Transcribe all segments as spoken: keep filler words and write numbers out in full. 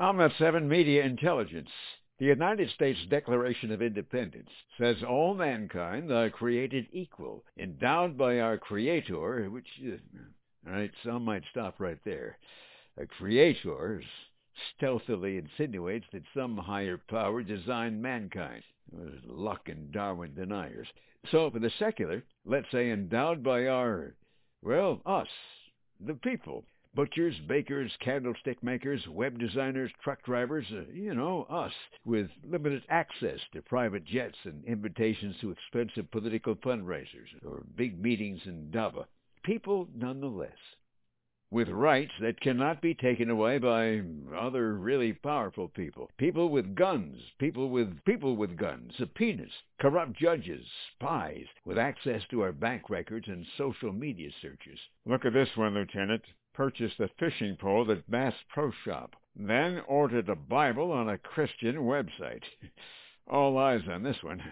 I'm Med seven Media Intelligence. The United States Declaration of Independence says all mankind are created equal, endowed by our Creator, which is... All right, some might stop right there. A creator stealthily insinuates that some higher power designed mankind. Locke and Darwin deniers. So for the secular, let's say endowed by our, well, us, the people. Butchers, bakers, candlestick makers, web designers, truck drivers, uh, you know, us, with limited access to private jets and invitations to expensive political fundraisers or big meetings in Davos. People nonetheless, with rights that cannot be taken away by other really powerful people. People with guns, people with people with guns, subpoenas, corrupt judges, spies, with access to our bank records and social media searches. Look at this one, Lieutenant. Purchased a fishing pole at Bass Pro Shop, then ordered a Bible on a Christian website. All eyes on this one.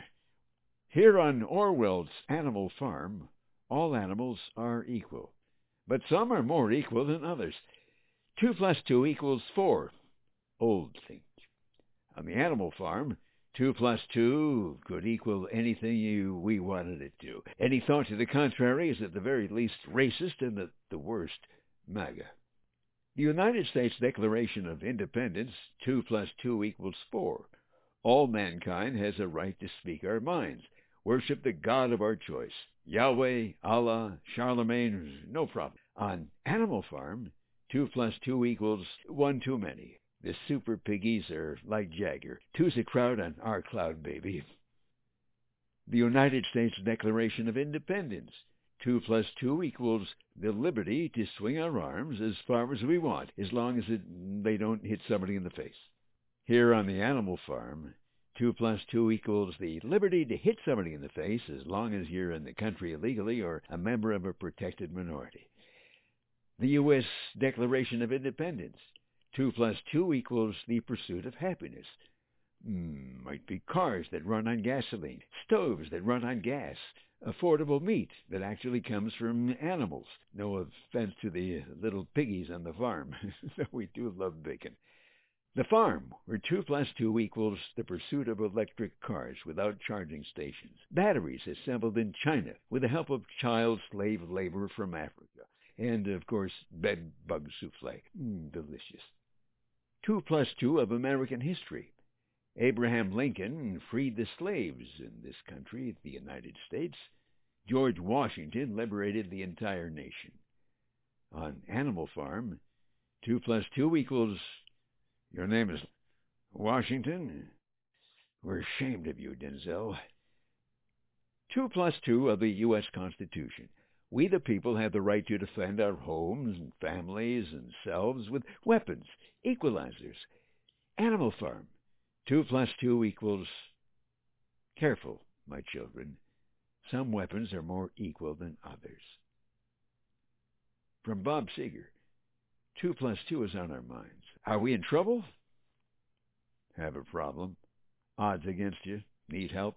Here on Orwell's Animal Farm, all animals are equal. But some are more equal than others. Two plus two equals four. Old think. On the Animal Farm, two plus two could equal anything you we wanted it to. Any thought to the contrary is at the very least racist and at the worst MAGA. The United States Declaration of Independence, two plus two equals four. All mankind has a right to speak our minds, worship the God of our choice, Yahweh, Allah, Charlemagne, no problem. On Animal Farm, two plus two equals one too many. The super piggies are like Jagger. Two's a crowd on our cloud, baby. The United States Declaration of Independence, two plus two equals the liberty to swing our arms as far as we want, as long as it, they don't hit somebody in the face. Here on the Animal Farm, two plus two equals the liberty to hit somebody in the face as long as you're in the country illegally or a member of a protected minority. The U S Declaration of Independence, two plus two equals the pursuit of happiness. Mm, might be cars that run on gasoline, stoves that run on gas, affordable meat that actually comes from animals. No offense to the little piggies on the farm, though we do love bacon. The farm, where two plus two equals the pursuit of electric cars without charging stations. Batteries assembled in China with the help of child slave labor from Africa. And, of course, bed bug souffle. Mm, delicious. Two plus two of American history. Abraham Lincoln freed the slaves in this country, the United States. George Washington liberated the entire nation. On Animal Farm, two plus two equals, your name is Washington. We're ashamed of you, Denzel. Two plus two of the U S Constitution. We the people have the right to defend our homes and families and selves with weapons, equalizers. Animal Farm. Two plus two equals... Careful, my children. Some weapons are more equal than others. From Bob Seger, two plus two is on our minds. Are we in trouble? Have a problem? Odds against you? Need help?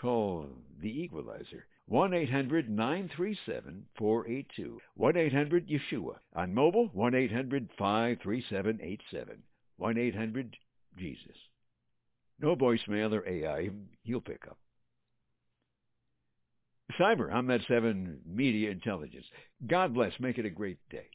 Call the Equalizer. one eight hundred nine three seven four eight two. one eight hundred Yeshua. On mobile, one eight hundred five three seven eight seven. one eight hundred Jesus. No voicemail or A I. He'll pick up. Cyber, I'm Med seven Media Intelligence. God bless. Make it a great day.